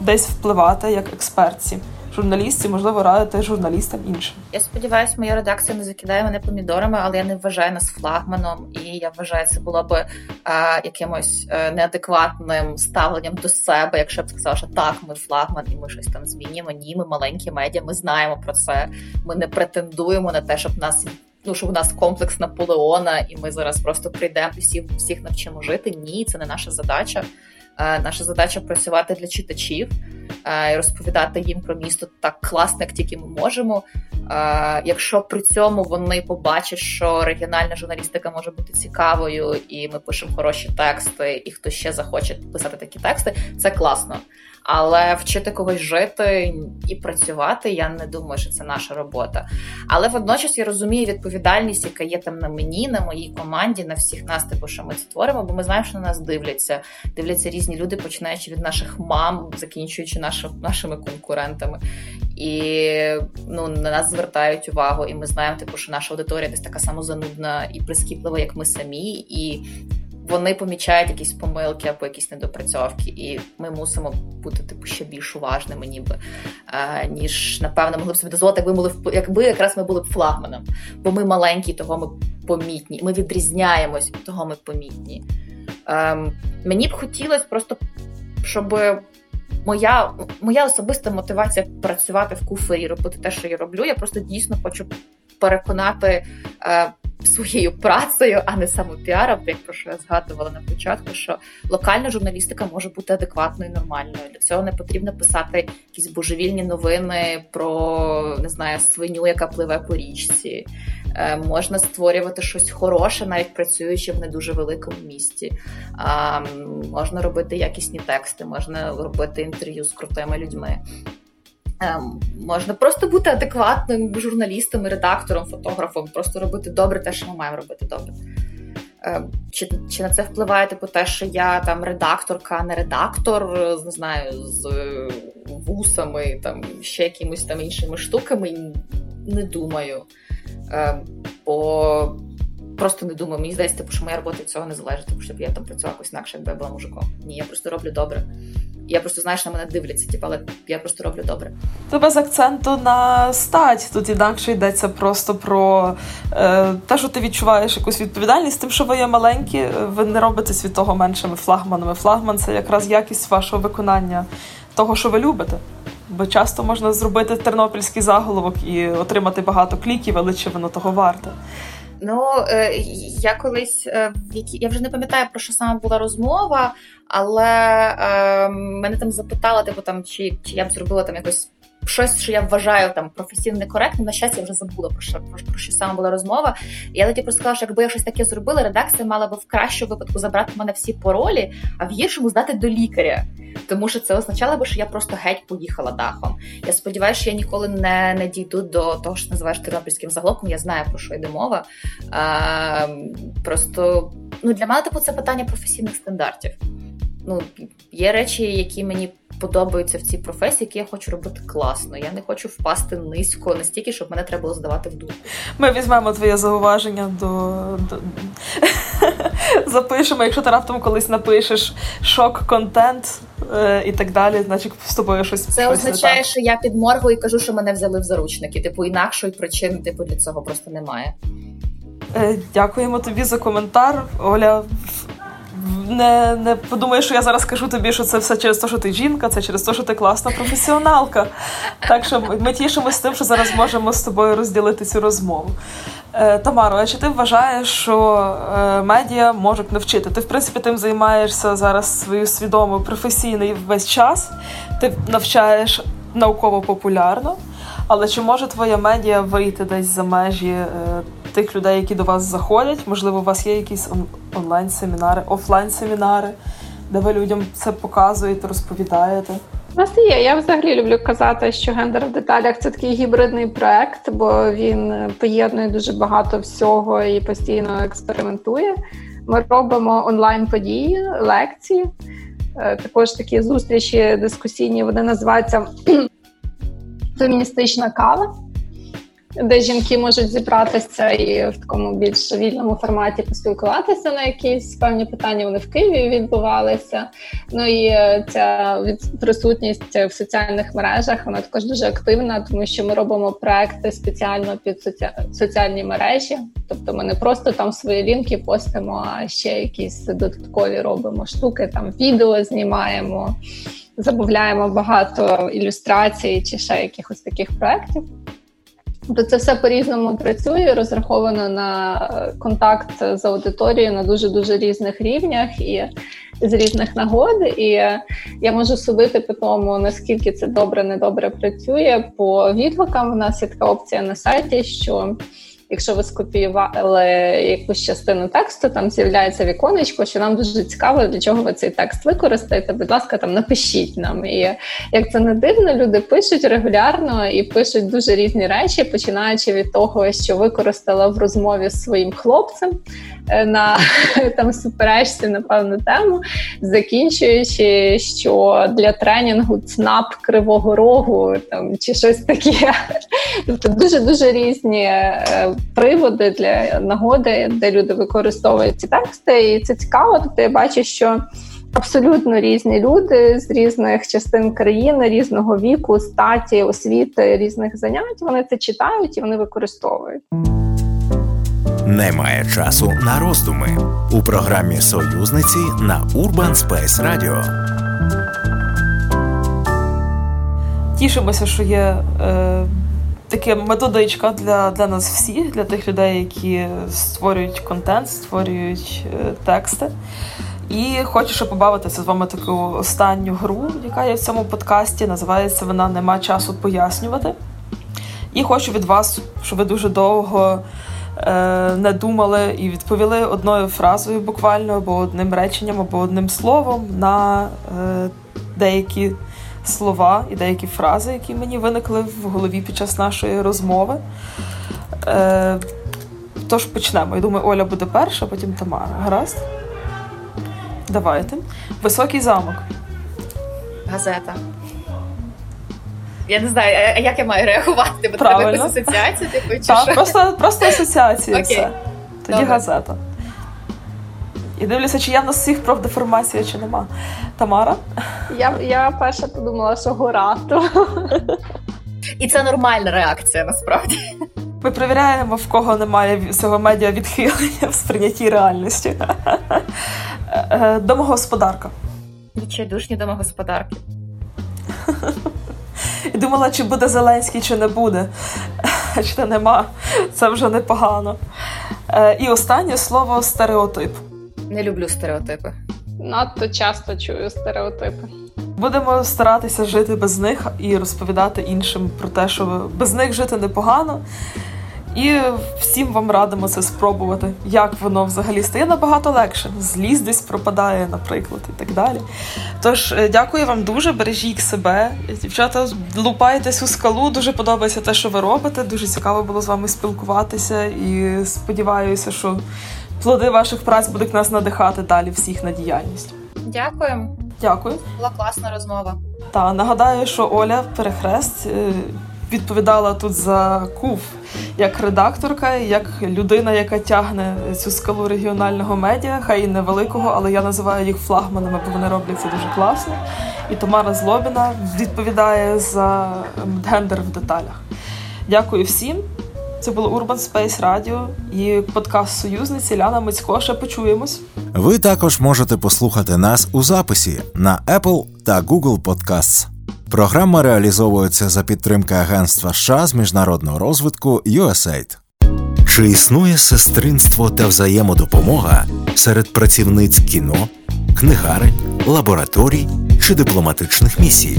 десь впливати як експертці? Журналістів, можливо, радити журналістам іншим. Я сподіваюся, моя редакція не закидає мене помідорами, але я не вважаю нас флагманом, і я вважаю, це було б е, якимось е, неадекватним ставленням до себе, якщо б сказала, що так, ми флагман, і ми щось там змінюємо. Ні, ми маленькі медіа, ми знаємо про це, ми не претендуємо на те, щоб нас... Ну, що в нас комплекс Наполеона, і ми зараз просто прийдемо і всіх, всіх навчимо жити. Ні, це не наша задача. Е, наша задача працювати для читачів е, і розповідати їм про місто так класно, як тільки ми можемо. Е, якщо при цьому вони побачать, що регіональна журналістика може бути цікавою, і ми пишемо хороші тексти, і хто ще захоче писати такі тексти, це класно. Але вчити когось жити і працювати, я не думаю, що це наша робота. Але водночас я розумію відповідальність, яка є там на мені, на моїй команді, на всіх нас, типу, що ми це творимо, бо ми знаємо, що на нас дивляться. Дивляться різні люди, починаючи від наших мам, закінчуючи наші, нашими конкурентами. І ну, на нас звертають увагу, і ми знаємо, типу, що наша аудиторія десь така самозанудна і прискіплива, як ми самі, і... Вони помічають якісь помилки або якісь недопрацьовки, і ми мусимо бути типу ще більш уважними, ніби е, ніж напевно могли б собі дозволити, якби були якби якраз ми були б флагманом, бо ми маленькі, того ми помітні. Ми відрізняємось, того ми помітні. Е, мені б хотілося просто, щоб моя моя особиста мотивація працювати в Куфері, робити те, що я роблю. Я просто дійсно хочу переконати. Е, своєю працею, а не самопіаром, як про що я згадувала на початку, що локальна журналістика може бути адекватною і нормальною. Для цього не потрібно писати якісь божевільні новини про, не знаю, свиню, яка пливе по річці. Е, можна створювати щось хороше, навіть працюючи в не дуже великому місті. Е, можна робити якісні тексти, можна робити інтерв'ю з крутими людьми. Можна просто бути адекватним журналістом, редактором, фотографом, просто робити добре те, що ми маємо робити добре. Чи, чи на це впливає типу, те, що я там редакторка, не редактор, не знаю, з вусами, там, ще якимись там іншими штуками? Не думаю. Бо просто не думаю. Мені здається, що моя робота від цього не залежить, тому що я там працювала якось інакше, якби я була мужиком. Ні, я просто роблю добре. Я просто, знаєш, на мене дивляться, типу, але я просто роблю добре. То без акценту на стать. Тут інакше йдеться просто про е, те, що ти відчуваєш якусь відповідальність. Тим, що ви є маленькі, ви не робите світ того меншими флагманами. Флагман – це якраз якість вашого виконання того, що ви любите. Бо часто можна зробити тернопільський заголовок і отримати багато кліків, але чи воно того варте? Ну, е, я колись, е, я вже не пам'ятаю, про що саме була розмова, але е, мене там запитала, типу, там, чи, чи я б зробила там якось щось, що я вважаю там професійно некоректним. На щастя, я вже забула, про що, про, про що саме була розмова. І я тоді просто сказала, що якби я щось таке зробила, редакція мала би в кращому випадку забрати в мене всі паролі, а в гіршому здати до лікаря. Тому що це означало би, що я просто геть поїхала дахом. Я сподіваюся, що я ніколи не, не дійду до того, що називаєш тернопільським заголовком. Я знаю, про що йде мова. А, просто ну, для мене типу, це питання професійних стандартів. Ну, є речі, які мені подобаються в цій професії, які я хочу робити класно. Я не хочу впасти низько настільки, щоб мене треба було здавати в думку. Ми візьмемо твоє зауваження до... до... Запишемо, якщо ти раптом колись напишеш шок-контент е- і так далі, значить з тобою щось Це щось означає, не так. Що я підморгую і кажу, що мене взяли в заручники. Типу, інакшої причини типу, для цього просто немає. Е- дякуємо тобі за коментар, Оля. Не, не подумай, що я зараз кажу тобі, що це все через те, що ти жінка, це через те, що ти класна професіоналка. Так що ми тішимося з тим, що зараз можемо з тобою розділити цю розмову. Е, Тамаро, а чи ти вважаєш, що е, медіа можуть навчити? Ти, в принципі, тим займаєшся зараз свою свідому, професійний весь час. Ти навчаєш науково-популярно. Але чи може твоя медіа вийти десь за межі е, тих людей, які до вас заходять? Можливо, у вас є якісь он- онлайн-семінари, офлайн-семінари, де ви людям це показуєте, розповідаєте? У нас є. Я взагалі люблю казати, що «Гендер в деталях» – це такий гібридний проект, бо він поєднує дуже багато всього і постійно експериментує. Ми робимо онлайн-події, лекції, е, також такі зустрічі дискусійні, вони називаються феміністична кава, де жінки можуть зібратися і в такому більш вільному форматі поспілкуватися на якісь певні питання, вони в Києві відбувалися. Ну і ця присутність в соціальних мережах, вона також дуже активна, тому що ми робимо проекти спеціально під соціальні мережі. Тобто ми не просто там свої лінки постимо, а ще якісь додаткові робимо штуки, там відео знімаємо. Замовляємо багато ілюстрацій чи ще якихось таких проєктів. Тобто це все по-різному працює, розраховано на контакт з аудиторією на дуже-дуже різних рівнях і з різних нагод. І я можу судити по тому, наскільки це добре-недобре працює. По відгукам у нас є така опція на сайті, що якщо ви скопіювали якусь частину тексту, там з'являється віконечко, що нам дуже цікаво, для чого ви цей текст використаєте. Будь ласка, там напишіть нам. І як це не дивно, люди пишуть регулярно і пишуть дуже різні речі, починаючи від того, що використала в розмові з своїм хлопцем на там суперечці на певну тему, закінчуючи, що для тренінгу ЦНАП Кривого Рогу там чи щось таке. Тобто дуже-дуже різні приводи для нагоди, де люди використовують ці тексти, і це цікаво. Тобто я бачу, що абсолютно різні люди з різних частин країни, різного віку, статі, освіти, різних занять, вони це читають і вони використовують. Немає часу на роздуми. У програмі «Союзниці» на Urban Space Radio. Тішимося, що є... Е... така методичка для, для нас всіх, для тих людей, які створюють контент, створюють е, тексти. І хочу ще побавитися з вами таку останню гру, яка є в цьому подкасті. Називається вона «Нема часу пояснювати». І хочу від вас, щоб ви дуже довго е, не думали і відповіли одною фразою буквально, або одним реченням, або одним словом на е, деякі слова і деякі фрази, які мені виникли в голові під час нашої розмови. Е, тож почнемо. Я думаю, Оля буде перша, потім Тамара. Гаразд? Давайте. Високий замок. Газета. Я не знаю, а як я маю реагувати? Бо треба якусь асоціацію, типу, чи так, що? Просто, просто асоціація. Окей. Все. Тоді добре. Газета. І дивлюся, чи є в нас всіх профдеформація, чи нема. Тамара? Я, я перша подумала, що гора. І це нормальна реакція, насправді. Ми перевіряємо, в кого немає цього медіа відхилення в сприйнятті реальності. Домогосподарка. Відчайдушні домогосподарки. І думала, чи буде Зеленський, чи не буде. Чи то нема. Це вже непогано. І останнє слово – стереотип. Не люблю стереотипи. Надто часто чую стереотипи. Будемо старатися жити без них і розповідати іншим про те, що без них жити непогано. І всім вам радимо це спробувати. Як воно взагалі стає набагато легше. Злість десь пропадає, наприклад, і так далі. Тож, дякую вам дуже, бережіть себе. Дівчата, лупайтесь у скалу, дуже подобається те, що ви робите. Дуже цікаво було з вами спілкуватися. І сподіваюся, що плоди ваших праць будуть нас надихати далі всіх на діяльність. Дякуємо. Дякую. Була класна розмова. Та, нагадаю, що Оля Перехрест відповідала тут за КУФ як редакторка, як людина, яка тягне цю скалу регіонального медіа, хай і невеликого, але я називаю їх флагманами, бо вони роблять це дуже класно. І Тамара Злобіна відповідає за гендер в деталях. Дякую всім. Це було Urban Space Radio і подкаст «Союзниці» Ляна Мицько. Ще почуємось. Ви також можете послухати нас у записі на Apple та Google Podcasts. Програма реалізовується за підтримки Агентства США з міжнародного розвитку ю ес ей ай ді. Чи існує сестринство та взаємодопомога серед працівниць кіно, книгарень, лабораторій чи дипломатичних місій?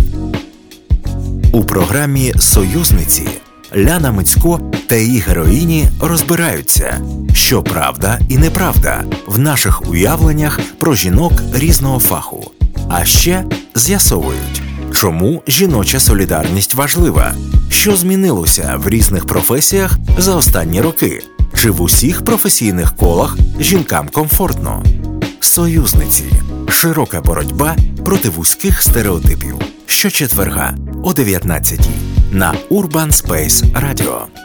У програмі «Союзниці» Ляна Мицько та її героїні розбираються, що правда і неправда в наших уявленнях про жінок різного фаху. А ще з'ясовують, чому жіноча солідарність важлива, що змінилося в різних професіях за останні роки, чи в усіх професійних колах жінкам комфортно. «Союзниці» – широка боротьба проти вузьких стереотипів. Щочетверга о дев'ятнадцятій на Urban Space Radio.